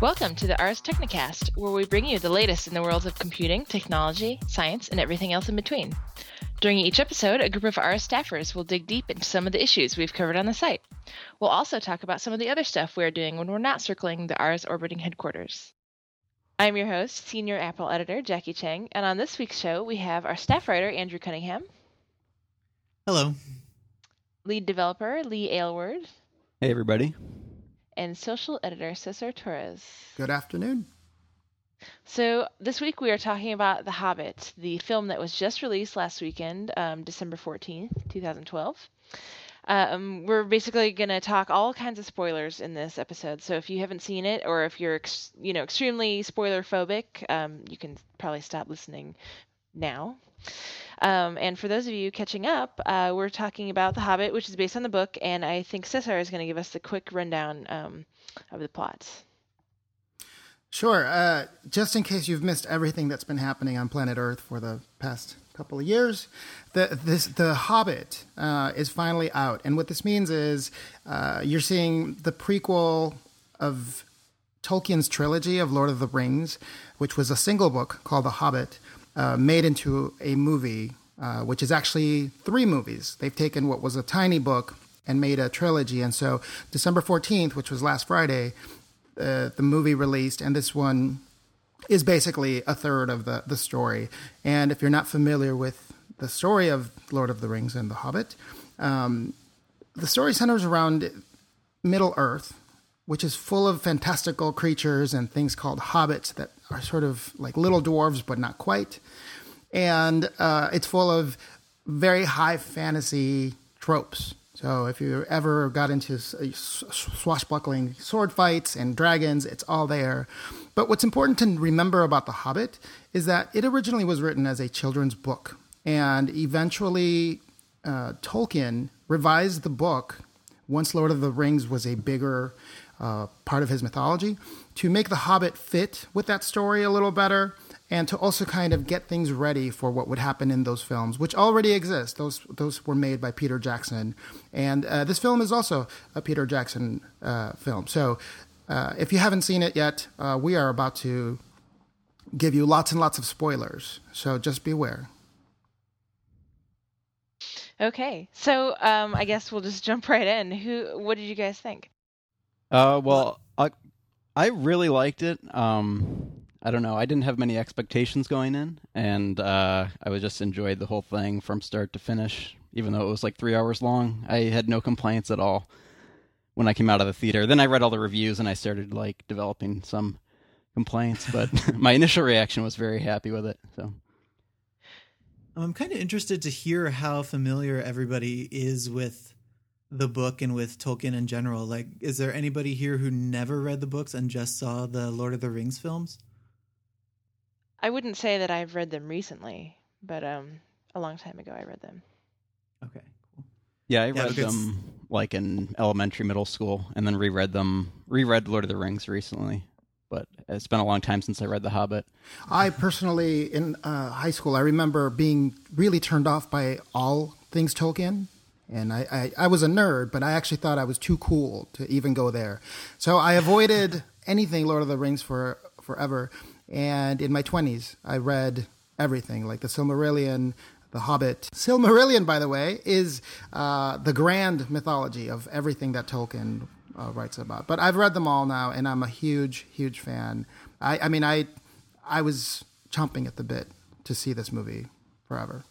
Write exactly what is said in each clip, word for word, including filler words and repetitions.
Welcome to the Ars Technicast, where we bring you the latest in the worlds of computing, technology, science, and everything else in between. During each episode, a group of Ars staffers will dig deep into some of the issues we've covered on the site. We'll also talk about some of the other stuff we're doing when we're not circling the Ars orbiting headquarters. I'm your host, Senior Apple Editor Jacqui Cheng, and on this week's show, we have our staff writer, Andrew Cunningham. Hello. Lead developer, Lee Aylward. Hey, everybody. And social editor Cesar Torres. Good afternoon. So this week we are talking about The Hobbit, the film that was just released last weekend, um, December fourteenth, twenty twelve. Um, we're basically going to talk all kinds of spoilers in this episode. So if you haven't seen it, or if you're ex- you know extremely spoiler phobic, um, you can probably stop listening now. Um, and for those of you catching up, uh, we're talking about The Hobbit, which is based on the book, and I think Cesar is going to give us the quick rundown um, of the plots. Sure. Uh, just in case you've missed everything that's been happening on planet Earth for the past couple of years, the this, the Hobbit uh, is finally out. And what this means is uh, you're seeing the prequel of Tolkien's trilogy of Lord of the Rings, which was a single book called The Hobbit, Uh, made into a movie, uh, which is actually three movies. They've taken what was a tiny book and made a trilogy. And so December fourteenth, which was last Friday, uh, the movie released. And this one is basically a third of the, the story. And if you're not familiar with the story of Lord of the Rings and The Hobbit, um, the story centers around Middle-earth, which is full of fantastical creatures and things called hobbits that are sort of like little dwarves, but not quite. And uh, it's full of very high fantasy tropes. So if you ever got into swashbuckling sword fights and dragons, it's all there. But what's important to remember about The Hobbit is that it originally was written as a children's book. And eventually uh, Tolkien revised the book once Lord of the Rings was a bigger Uh, part of his mythology, to make The Hobbit fit with that story a little better, and to also kind of get things ready for what would happen in those films, which already exist. Those those were made by Peter Jackson, and uh, this film is also a Peter Jackson uh, film. So uh, if you haven't seen it yet, uh, we are about to give you lots and lots of spoilers, so just beware. Okay, so um, I guess we'll just jump right in. Who? What did you guys think? Uh, well, I, I really liked it. Um, I don't know. I didn't have many expectations going in, and uh, I was just enjoyed the whole thing from start to finish, even though it was like three hours long. I had no complaints at all when I came out of the theater. Then I read all the reviews, and I started like developing some complaints, but my initial reaction was very happy with it. So I'm kind of interested to hear how familiar everybody is with the book and with Tolkien in general. Like, is there anybody here who never read the books and just saw the Lord of the Rings films? I wouldn't say that I've read them recently, but um, a long time ago I read them. Okay, cool. Yeah, I yeah, read because... them like in elementary, middle school, and then reread them, reread Lord of the Rings recently. But it's been a long time since I read The Hobbit. I personally, in uh, high school, I remember being really turned off by all things Tolkien. And I, I, I was a nerd, but I actually thought I was too cool to even go there. So I avoided anything Lord of the Rings for forever. And in my twenties, I read everything, like The Silmarillion, The Hobbit. Silmarillion, by the way, is uh, the grand mythology of everything that Tolkien uh, writes about. But I've read them all now, and I'm a huge, huge fan. I, I mean, I, I was chomping at the bit to see this movie forever.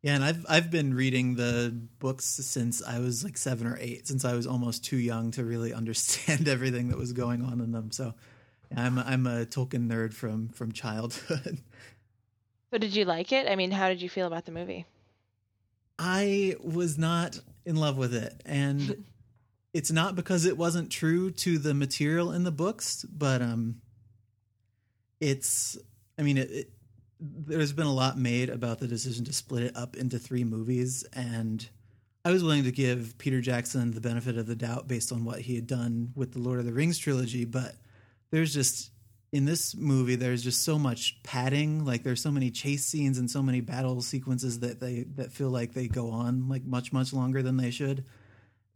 Yeah, and I've I've been reading the books since I was like seven or eight, since I was almost too young to really understand everything that was going on in them. So I'm I'm a Tolkien nerd from, from childhood. So did you like it? I mean, how did you feel about the movie? I was not in love with it. And it's not because it wasn't true to the material in the books, but um, it's, I mean, it, it there's been a lot made about the decision to split it up into three movies, and I was willing to give Peter Jackson the benefit of the doubt based on what he had done with the Lord of the Rings trilogy. But there's just, in this movie, there's just so much padding. Like, there's so many chase scenes and so many battle sequences that they, that feel like they go on like much, much longer than they should,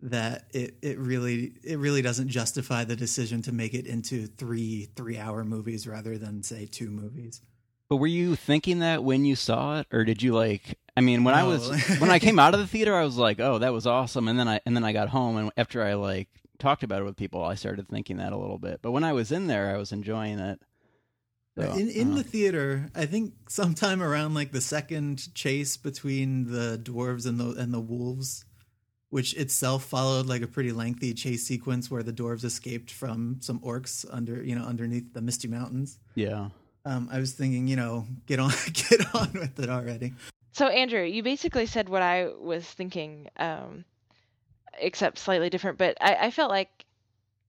that it, it really it really doesn't justify the decision to make it into three three-hour movies rather than, say, two movies. But were you thinking that when you saw it, or did you like? I mean, when no. I was when I came out of the theater, I was like, "Oh, that was awesome," and then I and then I got home, and after I like talked about it with people, I started thinking that a little bit. But when I was in there, I was enjoying it. So, in in uh, the theater, I think sometime around like the second chase between the dwarves and the and the wolves, which itself followed like a pretty lengthy chase sequence where the dwarves escaped from some orcs under, you know, underneath the Misty Mountains. Yeah. Um, I was thinking, you know, get on, get on with it already. So Andrew, you basically said what I was thinking, um, except slightly different, but I, I felt like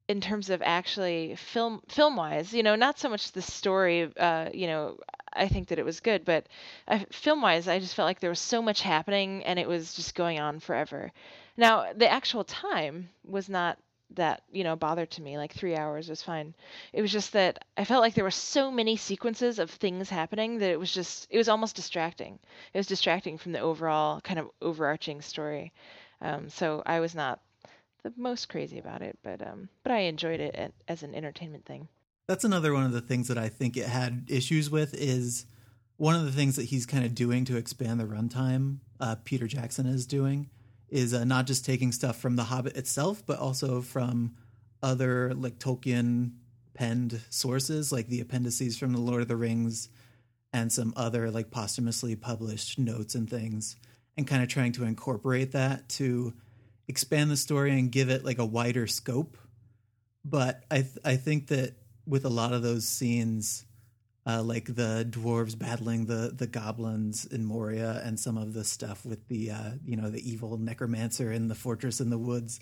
in terms of actually film, film wise, you know, not so much the story, uh, you know, I think that it was good, but I, film wise, I just felt like there was so much happening and it was just going on forever. Now, the actual time was not that, you know, bothered to me. Like three hours was fine. It was just that I felt like there were so many sequences of things happening that it was just, it was almost distracting. It was distracting from the overall kind of overarching story. Um, so I was not the most crazy about it, but um, but I enjoyed it as an entertainment thing. That's another one of the things that I think it had issues with is one of the things that he's kind of doing to expand the runtime. Uh, Peter Jackson is doing. is uh, not just taking stuff from The Hobbit itself, but also from other like Tolkien penned sources, like the appendices from The Lord of the Rings and some other like posthumously published notes and things, and kind of trying to incorporate that to expand the story and give it like a wider scope. But I th- I think that with a lot of those scenes, Uh, like the dwarves battling the the goblins in Moria, and some of the stuff with the uh, you know the evil necromancer in the fortress in the woods,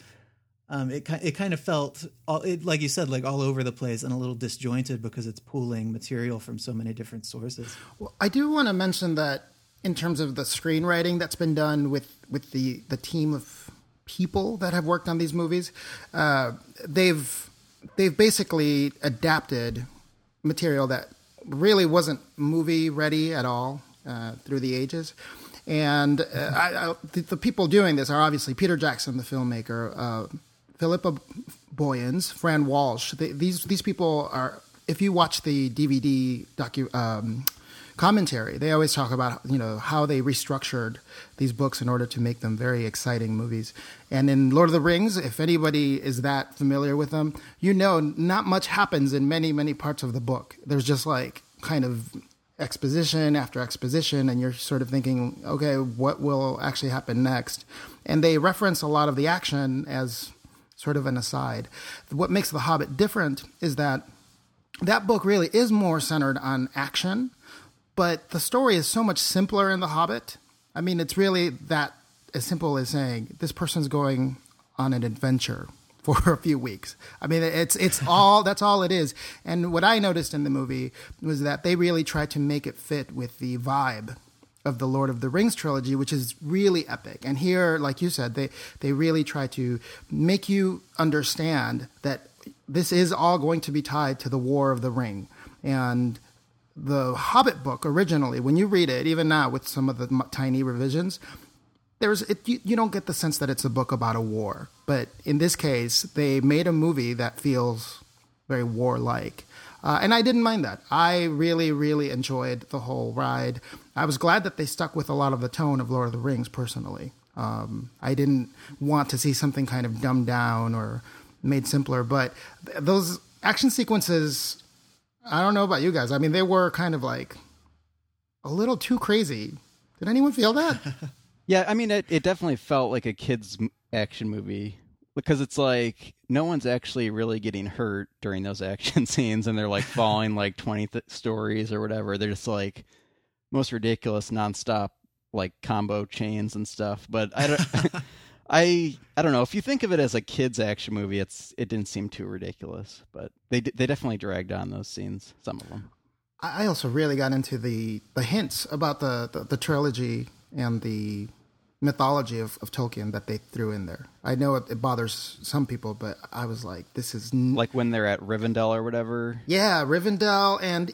um, it it kind of felt all, it, like you said, like all over the place and a little disjointed because it's pooling material from so many different sources. Well, I do want to mention that in terms of the screenwriting that's been done with with the the team of people that have worked on these movies, uh, they've they've basically adapted material that really wasn't movie ready at all uh, through the ages. And uh, I, I, the, the people doing this are obviously Peter Jackson, the filmmaker, uh, Philippa Boyens, Fran Walsh. They, these these people are, if you watch the D V D docu, um, commentary, they always talk about, you know, how they restructured these books in order to make them very exciting movies. And in Lord of the Rings, if anybody is that familiar with them, you know, not much happens in many, many parts of the book. There's just like kind of exposition after exposition, and you're sort of thinking, okay, what will actually happen next? And they reference a lot of the action as sort of an aside. What makes The Hobbit different is that that book really is more centered on action, but the story is so much simpler in The Hobbit. I mean, it's really that as simple as saying this person's going on an adventure for a few weeks. I mean, it's it's all that's all it is. And what I noticed in the movie was that they really tried to make it fit with the vibe of the Lord of the Rings trilogy, which is really epic. And here, like you said, they they really try to make you understand that this is all going to be tied to the War of the Ring. And the Hobbit book originally, when you read it, even now with some of the m- tiny revisions, there's it, you, you don't get the sense that it's a book about a war. But in this case, they made a movie that feels very warlike. Uh, and I didn't mind that. I really, really enjoyed the whole ride. I was glad that they stuck with a lot of the tone of Lord of the Rings, personally. Um, I didn't want to see something kind of dumbed down or made simpler. But th- those action sequences, I don't know about you guys. I mean, they were kind of like a little too crazy. Did anyone feel that? Yeah, I mean, it, it definitely felt like a kid's action movie, because it's like no one's actually really getting hurt during those action scenes, and they're like falling like twenty th- stories or whatever. They're just like most ridiculous nonstop like combo chains and stuff. But I don't, I I don't know. If you think of it as a kids action movie, it's it didn't seem too ridiculous, but they they definitely dragged on those scenes, some of them. I also really got into the, the hints about the, the, the trilogy and the mythology of, of Tolkien that they threw in there. I know it, it bothers some people, but I was like, this is n- like when they're at Rivendell or whatever. Yeah, Rivendell, and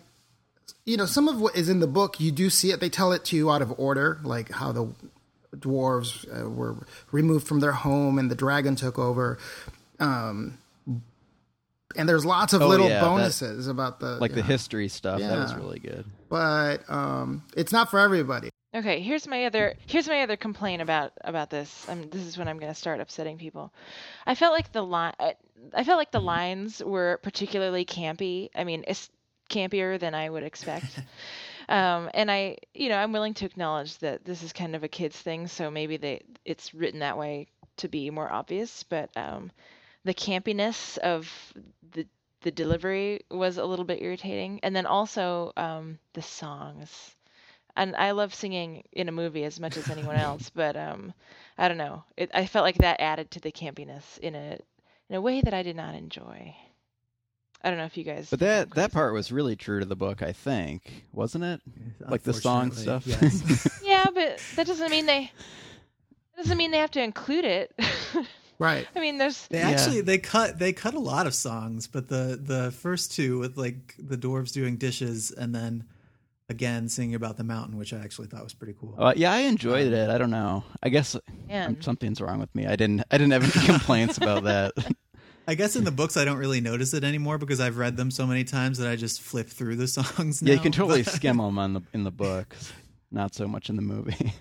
you know, some of what is in the book, you do see it. They tell it to you out of order, like how the dwarves uh, were removed from their home and the dragon took over. Um, and there's lots of oh, little yeah, bonuses that, about the... Like the know. history stuff. Yeah. That was really good. But um, it's not for everybody. Okay, here's my other here's my other complaint about about this. Um, this is when I'm going to start upsetting people. I felt like the li- I felt like the lines were particularly campy. I mean, it's campier than I would expect. um, and I, you know, I'm willing to acknowledge that this is kind of a kid's thing, so maybe they it's written that way to be more obvious. But um, the campiness of the the delivery was a little bit irritating, and then also um, the songs. And I love singing in a movie as much as anyone else, but um, I don't know. It, I felt like that added to the campiness in a in a way that I did not enjoy. I don't know if you guys. But that that part was really true to the book, I think, wasn't it? Like the song stuff. Yes. Yeah, but that doesn't mean they doesn't mean they have to include it. Right. I mean, there's they actually yeah. they cut they cut a lot of songs, but the the first two with like the dwarves doing dishes and then. Again, singing about the mountain, which I actually thought was pretty cool. Uh, yeah, I enjoyed it. I don't know. I guess I'm, something's wrong with me. I didn't. I didn't have any complaints about that. I guess in the books, I don't really notice it anymore because I've read them so many times that I just flip through the songs now. Yeah, you can totally skim them on the in the books. Not so much in the movie.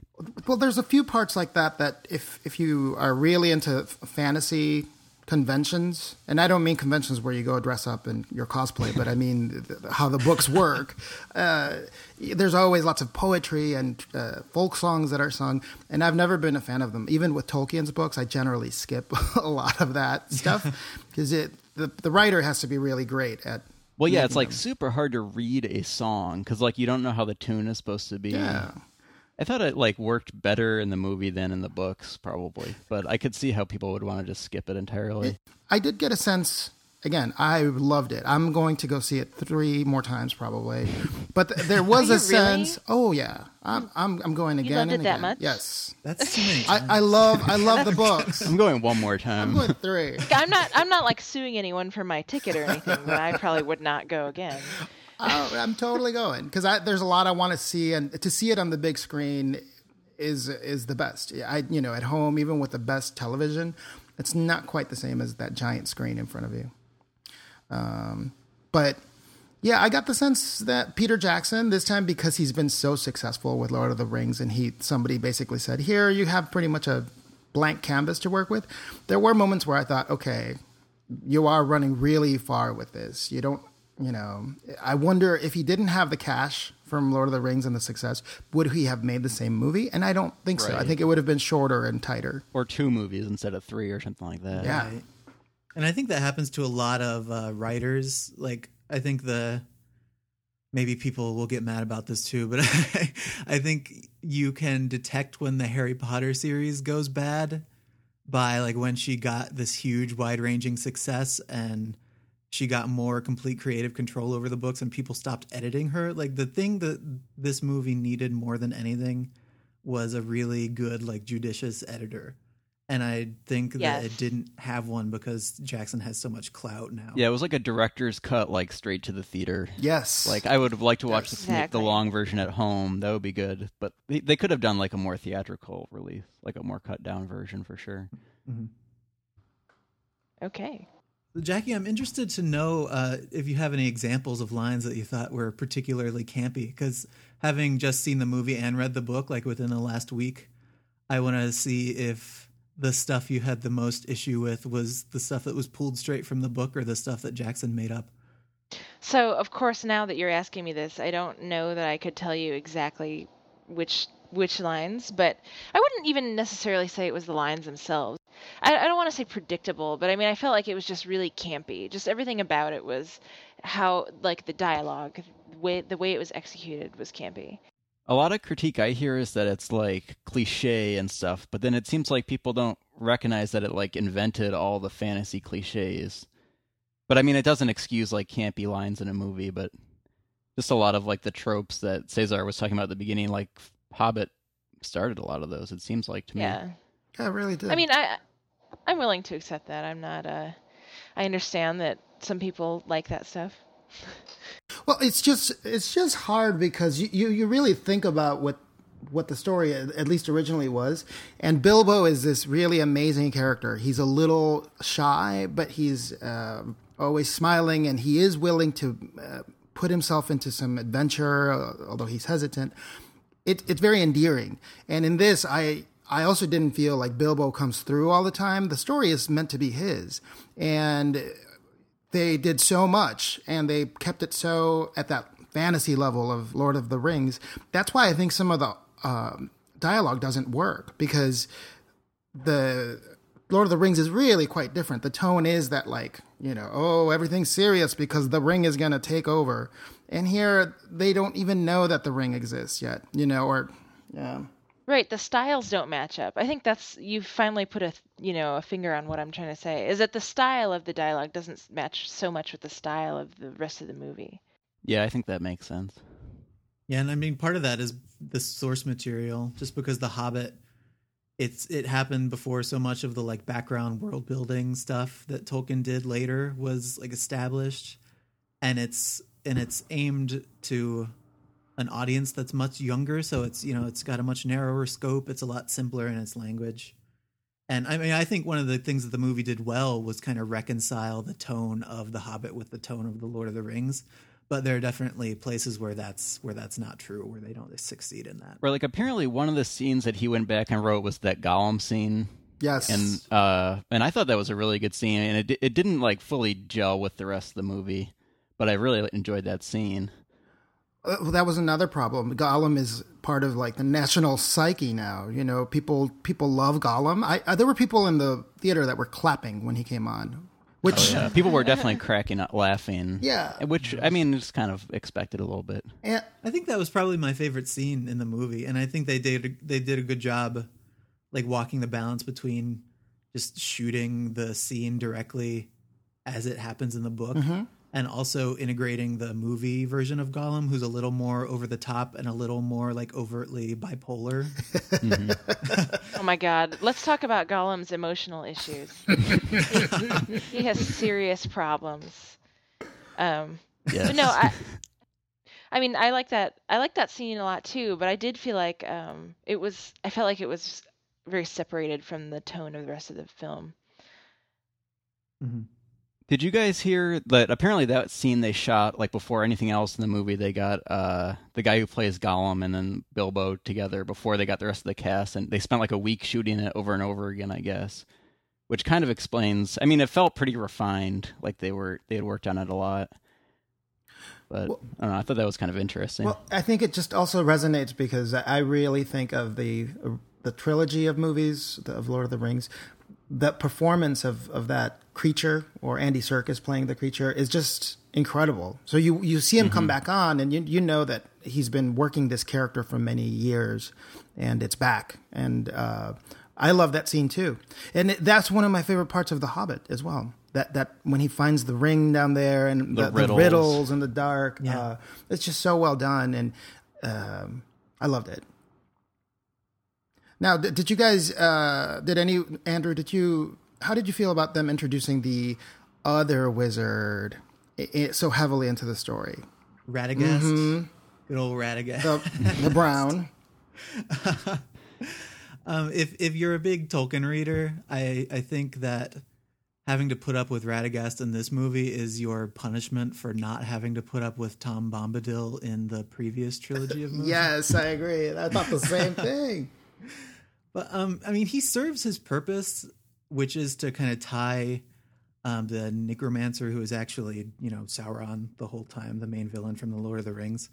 Well, there's a few parts like that that if if you are really into f- fantasy. Conventions, and I don't mean conventions where you go dress up in your cosplay, but I mean th- how the books work. Uh, there's always lots of poetry and uh, folk songs that are sung, and I've never been a fan of them. Even with Tolkien's books, I generally skip a lot of that stuff because it the, the writer has to be really great at. Well, yeah, it's like them. super hard to read a song because like you don't know how the tune is supposed to be. Yeah. I thought it like worked better in the movie than in the books, probably. But I could see how people would want to just skip it entirely. It, I did get a sense. Again, I loved it. I'm going to go see it three more times probably. But th- there was a really? sense. Oh yeah, I'm I'm, I'm going again. You loved and it that again. much? Yes, that's too many times. I, I love I love the books. I'm going one more time. I'm going three. I'm not I'm not like suing anyone for my ticket or anything, but I probably would not go again. uh, I'm totally going because there's a lot I want to see, and to see it on the big screen is is the best. I you know at home, even with the best television, it's not quite the same as that giant screen in front of you. Um, but yeah, I got the sense that Peter Jackson this time, because he's been so successful with Lord of the Rings, and he somebody basically said, "Here you have pretty much a blank canvas to work with." There were moments where I thought, "Okay, you are running really far with this. You don't." You know, I wonder if he didn't have the cash from Lord of the Rings and the success, would he have made the same movie? And I don't think right. so. I think it would have been shorter and tighter. Or two movies instead of three or something like that. Yeah. Right. And I think that happens to a lot of uh, writers. Like, I think the, maybe people will get mad about this too, but I, I think you can detect when the Harry Potter series goes bad by like when she got this huge wide-ranging success and... she got more complete creative control over the books and people stopped editing her. Like the thing that this movie needed more than anything was a really good, like judicious editor. And I think yes. that it didn't have one because Jackson has so much clout now. Yeah, it was like a director's cut, like straight to the theater. Yes. Like I would have liked to watch yes, the, exactly. the long version at home. That would be good. But they, they could have done like a more theatrical release, like a more cut down version for sure. Mm-hmm. Okay. Jacqui, I'm interested to know uh, if you have any examples of lines that you thought were particularly campy, because having just seen the movie and read the book, like within the last week, I want to see if the stuff you had the most issue with was the stuff that was pulled straight from the book or the stuff that Jackson made up. So, of course, now that you're asking me this, I don't know that I could tell you exactly which which lines, but I wouldn't even necessarily say it was the lines themselves. I, I don't want to say predictable, but I mean, I felt like it was just really campy. Just everything about it was how, like, the dialogue, the way, the way it was executed was campy. A lot of critique I hear is that it's, like, cliche and stuff, but then it seems like people don't recognize that it, like, invented all the fantasy cliches. But, I mean, it doesn't excuse, like, campy lines in a movie, but just a lot of, like, the tropes that Cesar was talking about at the beginning, like, Hobbit started a lot of those, it seems like, to me. Yeah. Yeah, it really did. I mean, I... I'm willing to accept that. I'm not, uh, I understand that some people like that stuff. Well, it's just, it's just hard because you, you, you really think about what what the story, at least originally, was. And Bilbo is this really amazing character. He's a little shy, but he's uh, always smiling, and he is willing to uh, put himself into some adventure, although he's hesitant. It, it's very endearing. And in this, I I also didn't feel like Bilbo comes through all the time. The story is meant to be his. And they did so much, and they kept it so at that fantasy level of Lord of the Rings. That's why I think some of the um, dialogue doesn't work, because the Lord of the Rings is really quite different. The tone is that, like, you know, oh, everything's serious because the ring is going to take over. And here they don't even know that the ring exists yet, you know, or, yeah. Right. The styles don't match up. I think that's, you've finally put a, you know, a finger on what I'm trying to say, is that the style of the dialogue doesn't match so much with the style of the rest of the movie. Yeah, I think that makes sense. Yeah, and I mean, part of that is the source material. Just because The Hobbit, it's it happened before so much of the like background world building stuff that Tolkien did later was like established, and it's and it's aimed to an audience that's much younger. So it's, you know, it's got a much narrower scope. It's a lot simpler in its language. And I mean, I think one of the things that the movie did well was kind of reconcile the tone of The Hobbit with the tone of The Lord of the Rings. But there are definitely places where that's where that's not true, where they don't succeed in that. Right, like apparently one of the scenes that he went back and wrote was that Gollum scene. Yes, and uh, and I thought that was a really good scene, and it it didn't like fully gel with the rest of the movie, but I really enjoyed that scene. Uh, well, that was another problem. Gollum is part of like the national psyche now. You know, people people love Gollum. I, I there were people in the theater that were clapping when he came on. Which, oh, yeah. People were definitely cracking up, laughing. Yeah. Which, I mean, it's kind of expected a little bit. Yeah. I think that was probably my favorite scene in the movie. And I think they did they did a good job, like, walking the balance between just shooting the scene directly as it happens in the book, mm-hmm. and also integrating the movie version of Gollum, who's a little more over the top and a little more, like, overtly bipolar. Mm-hmm. Oh, my God. Let's talk about Gollum's emotional issues. He has serious problems. Um, yes. But no, I, I mean, I like that. I like that scene a lot, too, but I did feel like um, it was, I felt like it was very separated from the tone of the rest of the film. Mm-hmm. Did you guys hear that apparently that scene they shot like before anything else in the movie? They got uh, the guy who plays Gollum and then Bilbo together before they got the rest of the cast, and they spent like a week shooting it over and over again, I guess, which kind of explains. I mean, it felt pretty refined, like they were they had worked on it a lot. But well, I don't know, I thought that was kind of interesting. Well, I think it just also resonates because I really think of the the trilogy of movies of Lord of the Rings. The performance of, of that creature, or Andy Serkis playing the creature, is just incredible. So you, you see him mm-hmm. come back on, and you you know that he's been working this character for many years, and it's back. And uh, I love that scene too. And it, that's one of my favorite parts of The Hobbit as well. That that when he finds the ring down there and the, the, riddles. the riddles in the dark, yeah. uh, it's just so well done, and um, I loved it. Now, did you guys, uh, did any, Andrew, did you, how did you feel about them introducing the other wizard so heavily into the story? Radagast. Mm-hmm. Good old Radagast. The, the brown. um, if if you're a big Tolkien reader, I, I think that having to put up with Radagast in this movie is your punishment for not having to put up with Tom Bombadil in the previous trilogy of movies. Yes, I agree. I thought the same thing. But, um, I mean, he serves his purpose, which is to kind of tie um, the necromancer, who is actually, you know, Sauron the whole time, the main villain from The Lord of the Rings.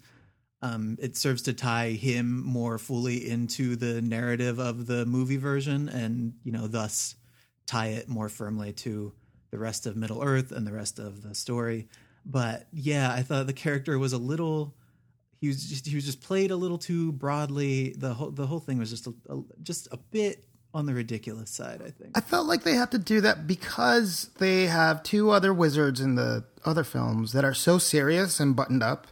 Um, it serves to tie him more fully into the narrative of the movie version and, you know, thus tie it more firmly to the rest of Middle-earth and the rest of the story. But, yeah, I thought the character was a little... He was, just, he was just played a little too broadly. The whole the whole thing was just a, a, just a bit on the ridiculous side, I think. I felt like they had to do that because they have two other wizards in the other films that are so serious and buttoned up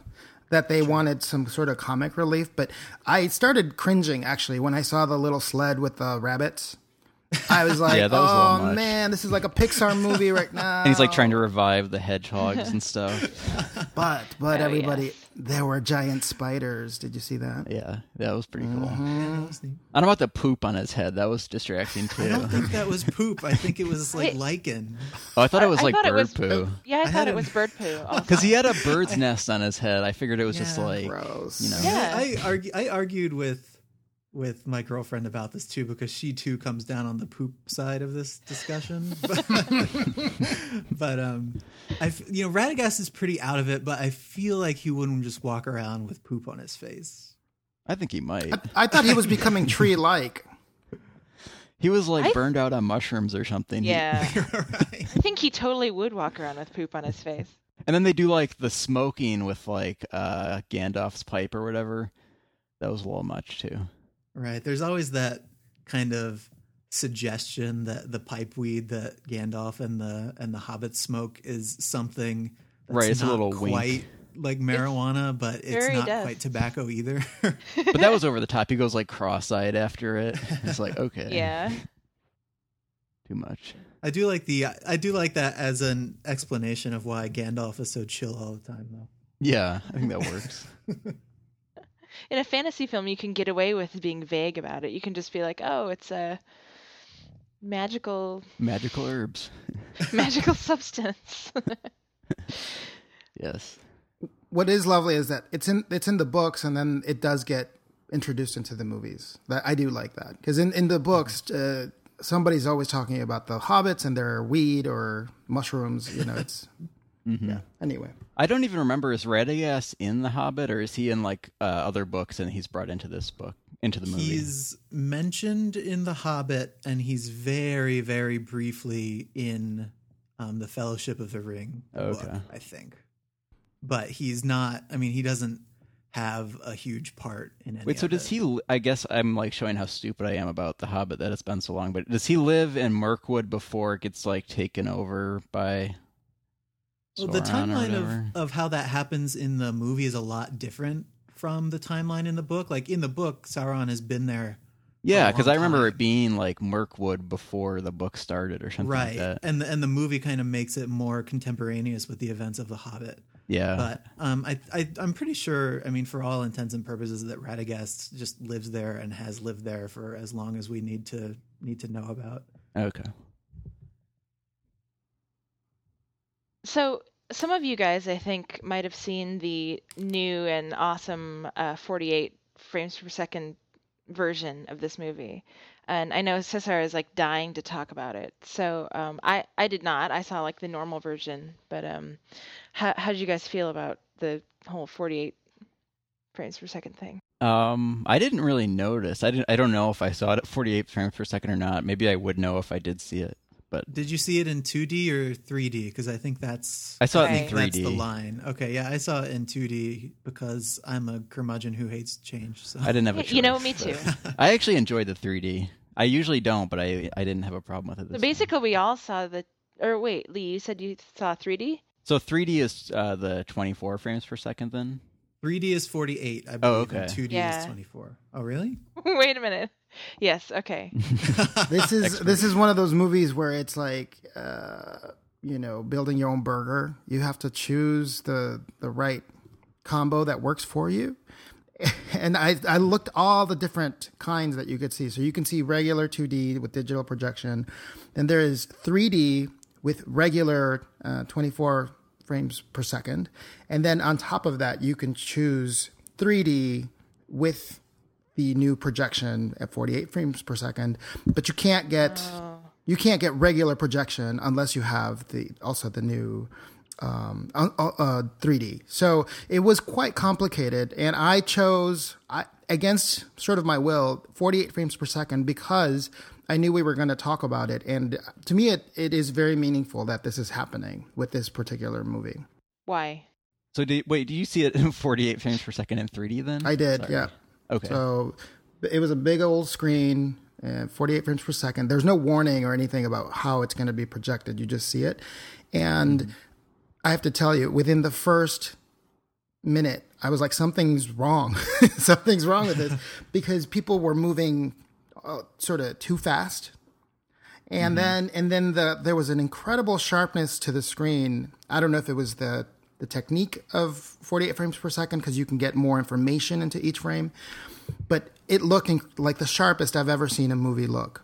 that they wanted some sort of comic relief. But I started cringing, actually, when I saw the little sled with the rabbits. I was like, yeah, that was oh man, this is like a Pixar movie right now. And he's like trying to revive the hedgehogs and stuff. But but oh, everybody, yeah. there were giant spiders. Did you see that? Yeah, that was pretty cool. Mm-hmm. Yeah, that was neat. I don't know about the poop on his head. That was distracting too. I don't think that was poop. I think it was like lichen. Oh, I thought it was I, like I bird it was, poo. Yeah, I, I thought it a... was bird poo. Because he had a bird's nest on his head. I figured it was yeah, just like, gross. You know. Yeah. I, argue, I argued with. with my girlfriend about this too, because she too comes down on the poop side of this discussion. But, but um, I, you know, Radagast is pretty out of it, but I feel like he wouldn't just walk around with poop on his face. I think he might. I, I thought he was becoming tree-like. He was like I... burned out on mushrooms or something. Yeah. Right. I think he totally would walk around with poop on his face. And then they do like the smoking with like uh, Gandalf's pipe or whatever. That was a little much too. Right. There's always that kind of suggestion that the pipe weed that Gandalf and the and the Hobbit smoke is something that's right, it's not a little quite wink. Like marijuana, it's but it's not deaf. Quite tobacco either. But that was over the top. He goes like cross-eyed after it. It's like, okay. Yeah. Too much. I do like the I do like that as an explanation of why Gandalf is so chill all the time though. Yeah, I think that works. In a fantasy film, you can get away with being vague about it. You can just be like, oh, it's a magical... Magical herbs. Magical substance. Yes. What is lovely is that it's in it's in the books, and then it does get introduced into the movies. That I do like that. Because in, in the books, uh, somebody's always talking about the hobbits and their weed or mushrooms. You know, it's... Mm-hmm. Yeah. Anyway, I don't even remember, is Radagast in The Hobbit, or is he in like uh, other books and he's brought into this book, into the movie? He's mentioned in The Hobbit, and he's very, very briefly in um, the Fellowship of the Ring okay. book, I think. But he's not. I mean, he doesn't have a huge part in any. Wait, so of does it. He? I guess I'm like showing how stupid I am about The Hobbit that it's been so long. But does he live in Mirkwood before it gets like taken over by? Well, Sauron the timeline of, of how that happens in the movie is a lot different from the timeline in the book. Like, in the book, Sauron has been there. Yeah, because I remember time. It being, like, Mirkwood before the book started or something right. like that. And the, and the movie kind of makes it more contemporaneous with the events of The Hobbit. Yeah. But um, I, I, I'm pretty sure, I mean, for all intents and purposes, that Radagast just lives there and has lived there for as long as we need to need to know about. Okay. So some of you guys, I think, might have seen the new and awesome uh, forty-eight frames per second version of this movie. And I know Cesar is like dying to talk about it. So um, I, I did not. I saw like the normal version. But um, how how did you guys feel about the whole forty-eight frames per second thing? Um, I didn't really notice. I didn't. I don't know if I saw it at forty-eight frames per second or not. Maybe I would know if I did see it. But did you see it in two D or three D? Because I think that's I saw it I in three D. That's the line. Okay, yeah, I saw it in two D because I'm a curmudgeon who hates change. So. I didn't have a choice. You know, me too. I actually enjoyed the three D. I usually don't, but I, I didn't have a problem with it. This so basically, time. We all saw the. Or wait, Lee, you said you saw three D. So three D is uh, the twenty-four frames per second, then. three D is forty-eight, I believe. Oh, okay. And two D yeah. is twenty-four. Oh, really? Wait a minute. Yes. Okay. This is Expert. This is one of those movies where it's like, uh, you know, building your own burger. You have to choose the the right combo that works for you. And I I looked all the different kinds that you could see. So you can see regular two D with digital projection, and there is three D with regular uh, twenty-four frames per second, and then on top of that, you can choose three D with the new projection at forty-eight frames per second, but you can't get oh. you can't get regular projection unless you have the also the new um, uh, uh, three D. So it was quite complicated, and I chose I, against sort of my will forty-eight frames per second because I knew we were going to talk about it, and to me, it, it is very meaningful that this is happening with this particular movie. Why? So did, wait, do you see it in forty-eight frames per second in three D then? I did. Sorry. Yeah. Okay. So it was a big old screen, uh, forty-eight frames per second. There's no warning or anything about how it's going to be projected. You just see it. And mm. I have to tell you, within the first minute, I was like, something's wrong. Something's wrong with this because people were moving uh, sort of too fast. And mm-hmm. then and then the there was an incredible sharpness to the screen. I don't know if it was the the technique of forty-eight frames per second, because you can get more information into each frame, but it looked inc- like the sharpest I've ever seen a movie look.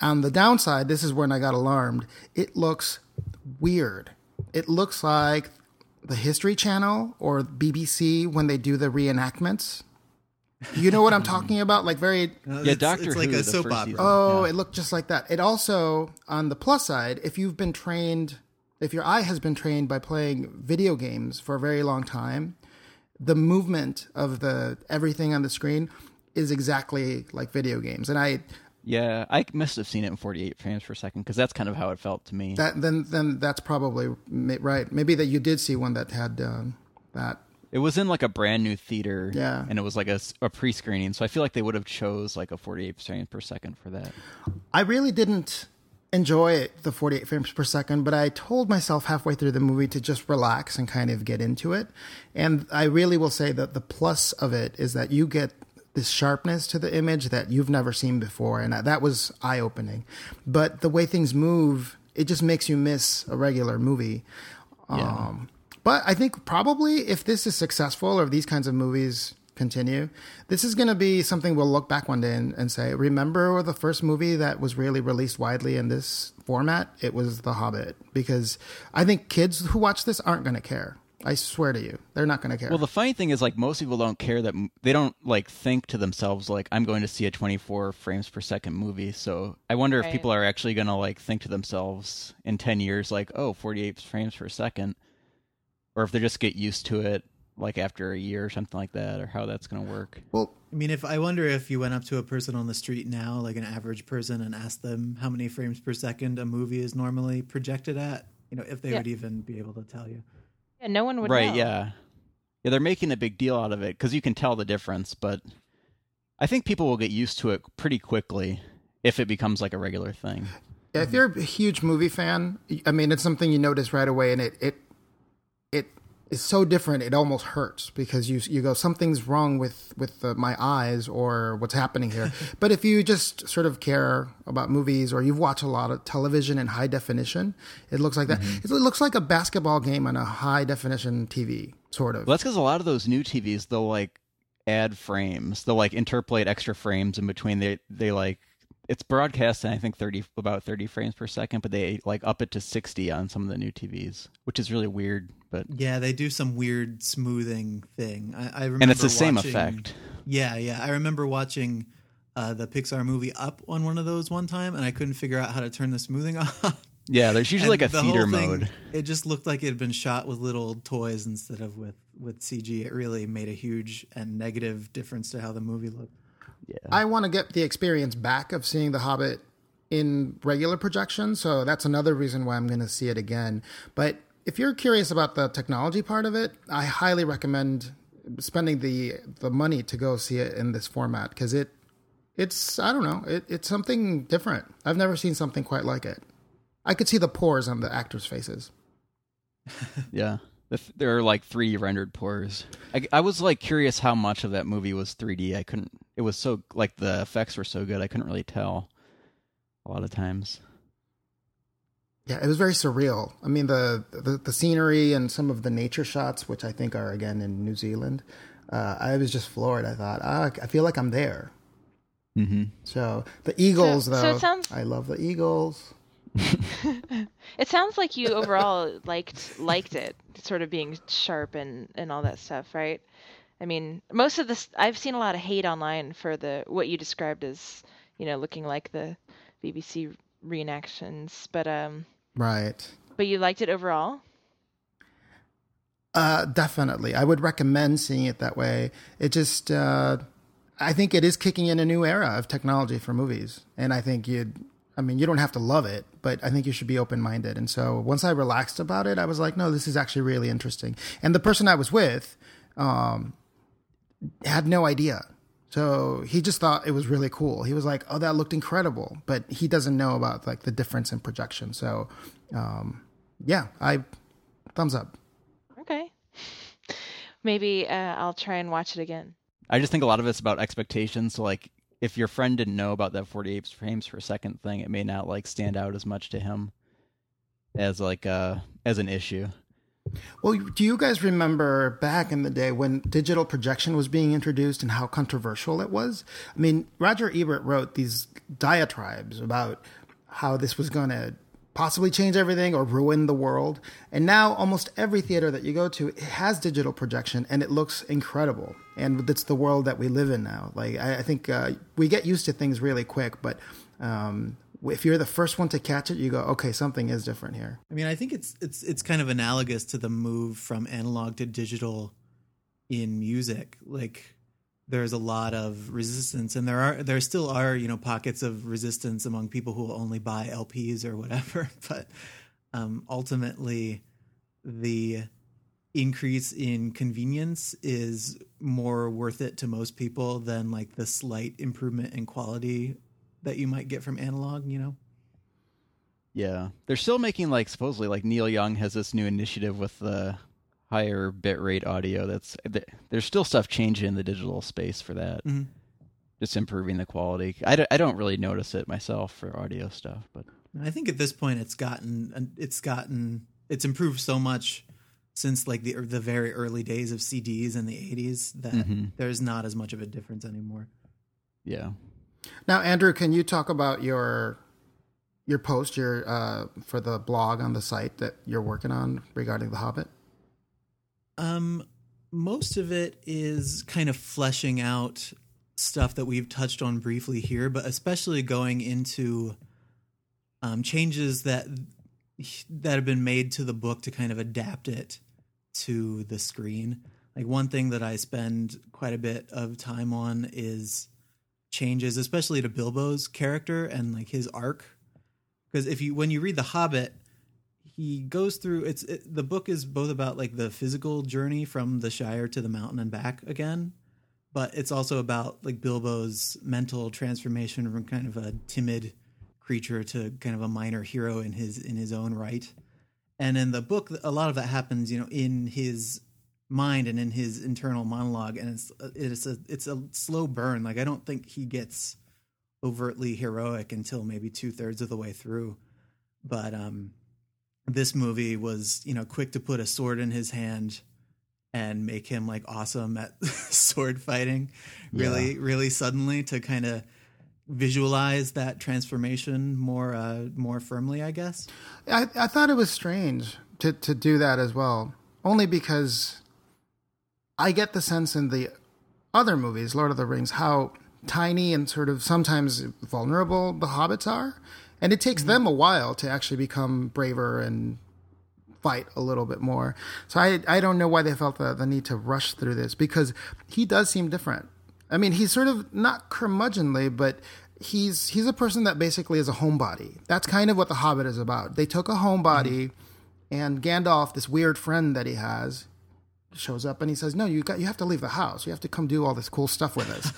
On the downside, this is when I got alarmed. It looks weird. It looks like the History Channel or B B C when they do the reenactments. You know what I'm talking about? Like very... Uh, yeah, it's, Doctor it's Who, like a soap opera. Oh, yeah. It looked just like that. It also, on the plus side, if you've been trained, if your eye has been trained by playing video games for a very long time, the movement of the everything on the screen is exactly like video games. And I... Yeah, I must have seen it in forty-eight frames per second, because that's kind of how it felt to me. That, then, then that's probably right. Maybe that you did see one that had um, that. It was in like a brand new theater, yeah. And it was like a, a pre-screening. So I feel like they would have chose like a forty-eight frames per second for that. I really didn't enjoy it, the forty-eight frames per second, but I told myself halfway through the movie to just relax and kind of get into it. And I really will say that the plus of it is that you get this sharpness to the image that you've never seen before. And that was eye-opening. But the way things move, it just makes you miss a regular movie. Yeah. Um, but I think probably if this is successful, or if these kinds of movies continue, this is going to be something we'll look back one day and, and say, remember the first movie that was really released widely in this format? It was The Hobbit. Because I think kids who watch this aren't going to care. I swear to you, they're not going to care. Well, the funny thing is, like, most people don't care that they don't like think to themselves, like, I'm going to see a twenty-four frames per second movie. So I wonder right. if people are actually going to like think to themselves in ten years, like, oh, forty-eight frames per second, or if they just get used to it, like after a year or something like that, or how that's going to work. Well, I mean, if I wonder if you went up to a person on the street now, like an average person, and asked them how many frames per second a movie is normally projected at, you know, if they yeah. would even be able to tell you. Yeah, no one would right, know. yeah. Yeah, they're making a big deal out of it, because you can tell the difference, but I think people will get used to it pretty quickly if it becomes like a regular thing. Yeah, if you're a huge movie fan, I mean, it's something you notice right away, and it it, it is so different, it almost hurts, because you you go, something's wrong with, with the, my eyes, or what's happening here. But if you just sort of care about movies, or you've watched a lot of television in high definition, it looks like that. Mm-hmm. It looks like a basketball game on a high definition T V, sort of. Well, that's because a lot of those new T Vs, they'll like add frames. They'll like interpolate extra frames in between. They, they like, it's broadcast in, I think, thirty about thirty frames per second, but they like up it to sixty on some of the new T Vs, which is really weird. But yeah, they do some weird smoothing thing. I, I remember, and it's the watching, same effect. Yeah, yeah. I remember watching uh, the Pixar movie Up on one of those one time, and I couldn't figure out how to turn the smoothing off. Yeah, there's usually and like a the theater thing, mode. It just looked like it had been shot with little toys instead of with, with C G. It really made a huge and negative difference to how the movie looked. Yeah. I want to get the experience back of seeing The Hobbit in regular projection, so that's another reason why I'm going to see it again. But if you're curious about the technology part of it, I highly recommend spending the the money to go see it in this format, because it it's I don't know it, it's something different. I've never seen something quite like it. I could see the pores on the actors' faces. Yeah. There are like three rendered pores. I, I was like curious how much of that movie was three D. I couldn't. It was so like the effects were so good. I couldn't really tell a lot of times. Yeah, it was very surreal. I mean, the the, the scenery and some of the nature shots, which I think are again in New Zealand. Uh, I was just floored. I thought, ah, I feel like I'm there. Mm-hmm. So the Eagles, so, though. So it sounds- I love the Eagles. It sounds like you overall liked liked it, sort of being sharp and, and all that stuff, right? I mean, most of this, I've seen a lot of hate online for the what you described as, you know, looking like the B B C reenactions, but um, right. But you liked it overall? Uh, definitely. I would recommend seeing it that way. It just, uh, I think it is kicking in a new era of technology for movies, and I think you'd. I mean, you don't have to love it, but I think you should be open-minded. And so once I relaxed about it, I was like, no, this is actually really interesting. And the person I was with um, had no idea. So he just thought it was really cool. He was like, oh, that looked incredible. But he doesn't know about like the difference in projection. So um, yeah, I thumbs up. Okay. Maybe uh, I'll try and watch it again. I just think a lot of it's about expectations. So like if your friend didn't know about that forty-eight frames per second thing, it may not like stand out as much to him as like uh as an issue. Well, do you guys remember back in the day when digital projection was being introduced and how controversial it was? I mean, Roger Ebert wrote these diatribes about how this was going to possibly change everything or ruin the world. And now almost every theater that you go to, it has digital projection and it looks incredible. And it's the world that we live in now. Like, I, I think uh, we get used to things really quick, but um if you're the first one to catch it, you go, okay, something is different here. I mean, I think it's it's it's kind of analogous to the move from analog to digital in music. Like, there's a lot of resistance, and there are there still are, you know, pockets of resistance among people who only buy L Ps or whatever. But um, ultimately, the increase in convenience is more worth it to most people than like the slight improvement in quality that you might get from analog, you know? Yeah. They're still making, like, supposedly, like, Neil Young has this new initiative with the higher bitrate audio. That's there's still stuff changing in the digital space for that. Mm-hmm. Just improving the quality. I, d- I don't really notice it myself for audio stuff, but I think at this point it's gotten, it's gotten, it's improved so much since like the, the very early days of C Ds in the eighties that mm-hmm. there's not as much of a difference anymore. Yeah. Now, Andrew, can you talk about your your post your uh, for the blog on the site that you're working on regarding The Hobbit? Um, most of it is kind of fleshing out stuff that we've touched on briefly here, but especially going into um, changes that that have been made to the book to kind of adapt it to the screen. Like, one thing that I spend quite a bit of time on is changes, especially to Bilbo's character and like his arc, because if you when you read The Hobbit, he goes through it's it, the book is both about like the physical journey from the Shire to the mountain and back again, but it's also about like Bilbo's mental transformation from kind of a timid creature to kind of a minor hero in his in his own right. And in the book, a lot of that happens, you know, in his mind and in his internal monologue, and it's it's a it's a slow burn. Like, I don't think he gets overtly heroic until maybe two thirds of the way through. But um, this movie was, you know, quick to put a sword in his hand and make him like awesome at sword fighting, really, yeah. really suddenly, to kind of visualize that transformation more uh, more firmly, I guess. I, I thought it was strange to to do that as well, only because I get the sense in the other movies, Lord of the Rings, how tiny and sort of sometimes vulnerable the hobbits are. And it takes mm-hmm. them a while to actually become braver and fight a little bit more. So I, I don't know why they felt the, the need to rush through this, because he does seem different. I mean, he's sort of not curmudgeonly, but he's, he's a person that basically is a homebody. That's kind of what The Hobbit is about. They took a homebody mm-hmm. and Gandalf, this weird friend that he has, shows up and he says, no, you got, you have to leave the house. You have to come do all this cool stuff with us.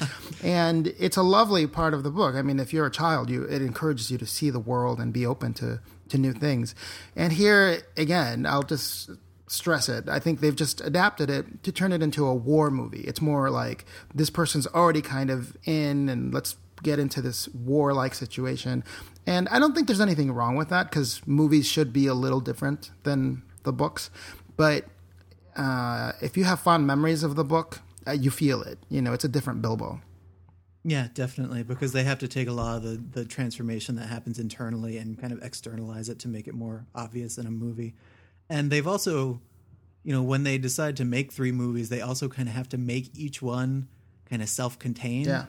And it's a lovely part of the book. I mean, if you're a child, you, it encourages you to see the world and be open to, to new things. And here again, I'll just stress it. I think they've just adapted it to turn it into a war movie. It's more like this person's already kind of in, and let's get into this warlike situation. And I don't think there's anything wrong with that, because movies should be a little different than the books. But Uh, if you have fond memories of the book, uh, you feel it. You know, it's a different Bilbo. Yeah, definitely, because they have to take a lot of the, the transformation that happens internally and kind of externalize it to make it more obvious in a movie. And they've also, you know, when they decide to make three movies, they also kind of have to make each one kind of self-contained. Yeah.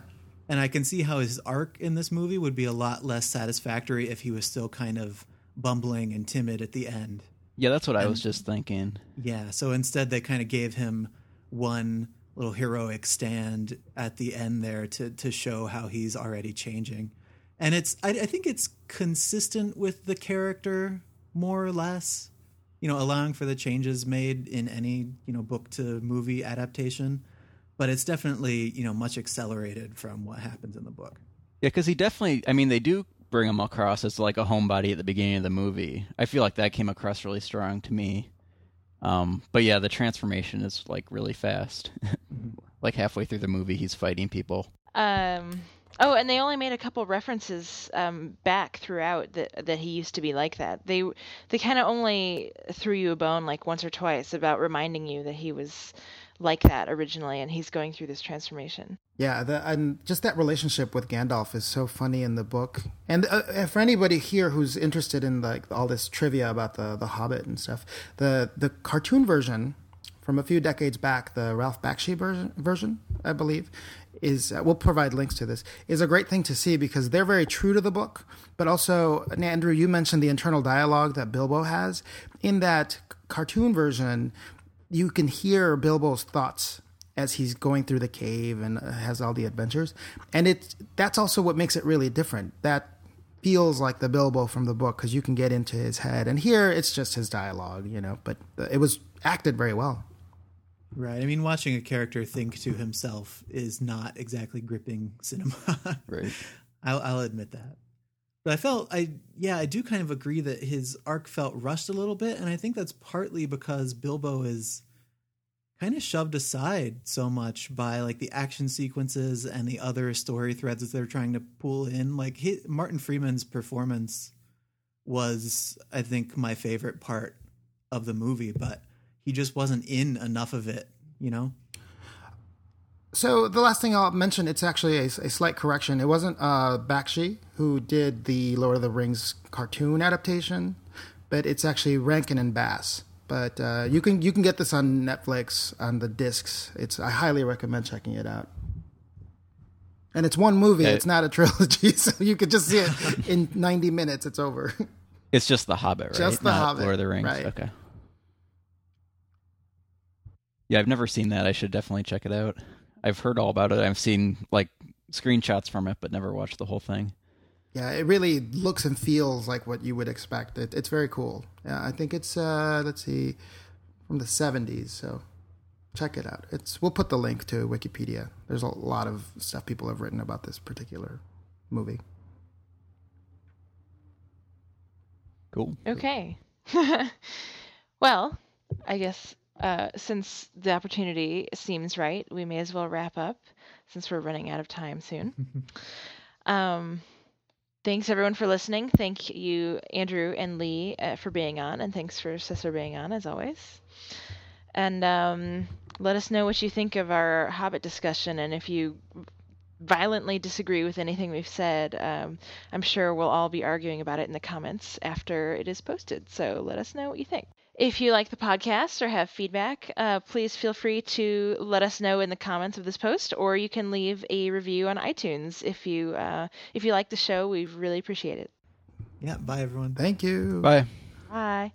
And I can see how his arc in this movie would be a lot less satisfactory if he was still kind of bumbling and timid at the end. Yeah, that's what I was just thinking. Yeah, so instead they kind of gave him one little heroic stand at the end there to to show how he's already changing. And it's I, I think it's consistent with the character, more or less, you know, allowing for the changes made in any, you know, book to movie adaptation. But it's definitely, you know, much accelerated from what happens in the book. Yeah, because he definitely, I mean, they do bring him across as like a homebody at the beginning of the movie. I feel like that came across really strong to me. Um, but yeah, the transformation is like really fast. Like halfway through the movie, he's fighting people. Um, Oh, and they only made a couple references um, back throughout that that he used to be like that. They they kind of only threw you a bone like once or twice about reminding you that he was like that originally, and he's going through this transformation. Yeah, the, and just that relationship with Gandalf is so funny in the book. And uh, for anybody here who's interested in like all this trivia about the the Hobbit and stuff, the the cartoon version from a few decades back, the Ralph Bakshi version, version I believe, is, uh, we'll provide links to this, is a great thing to see because they're very true to the book. But also, Andrew, you mentioned the internal dialogue that Bilbo has. In that c- cartoon version, you can hear Bilbo's thoughts as he's going through the cave and uh, has all the adventures. And it that's also what makes it really different. That feels like the Bilbo from the book because you can get into his head. And here, it's just his dialogue, you know, but it was acted very well. Right. I mean, watching a character think to himself is not exactly gripping cinema. Right. I'll, I'll admit that. But I felt I yeah, I do kind of agree that his arc felt rushed a little bit. And I think that's partly because Bilbo is kind of shoved aside so much by like the action sequences and the other story threads that they're trying to pull in. Like his, Martin Freeman's performance was, I think, my favorite part of the movie. But he just wasn't in enough of it, you know? So the last thing I'll mention, it's actually a, a slight correction. It wasn't uh, Bakshi who did the Lord of the Rings cartoon adaptation, but it's actually Rankin and Bass. But uh, you can you can get this on Netflix, on the discs. It's I highly recommend checking it out. And it's one movie. It, it's not a trilogy, so you could just see it in ninety minutes. It's over. It's just The Hobbit, right? Just The not Hobbit. Lord of the Rings, right. Okay. Yeah, I've never seen that. I should definitely check it out. I've heard all about it. I've seen like screenshots from it, but never watched the whole thing. Yeah, it really looks and feels like what you would expect. It, it's very cool. Yeah, I think it's uh, let's see, from the seventies. So check it out. It's we'll put the link to Wikipedia. There's a lot of stuff people have written about this particular movie. Cool. Okay. Well, I guess. Uh, since the opportunity seems right, we may as well wrap up since we're running out of time soon. um, thanks, everyone, for listening. Thank you, Andrew and Lee, uh, for being on, and thanks for Cesar being on, as always. And um, let us know what you think of our Hobbit discussion, and if you violently disagree with anything we've said, um, I'm sure we'll all be arguing about it in the comments after it is posted, so let us know what you think. If you like the podcast or have feedback, uh, please feel free to let us know in the comments of this post, or you can leave a review on iTunes if you uh, if you like the show. We really appreciate it. Yeah, bye, everyone. Thank you. Bye. Bye.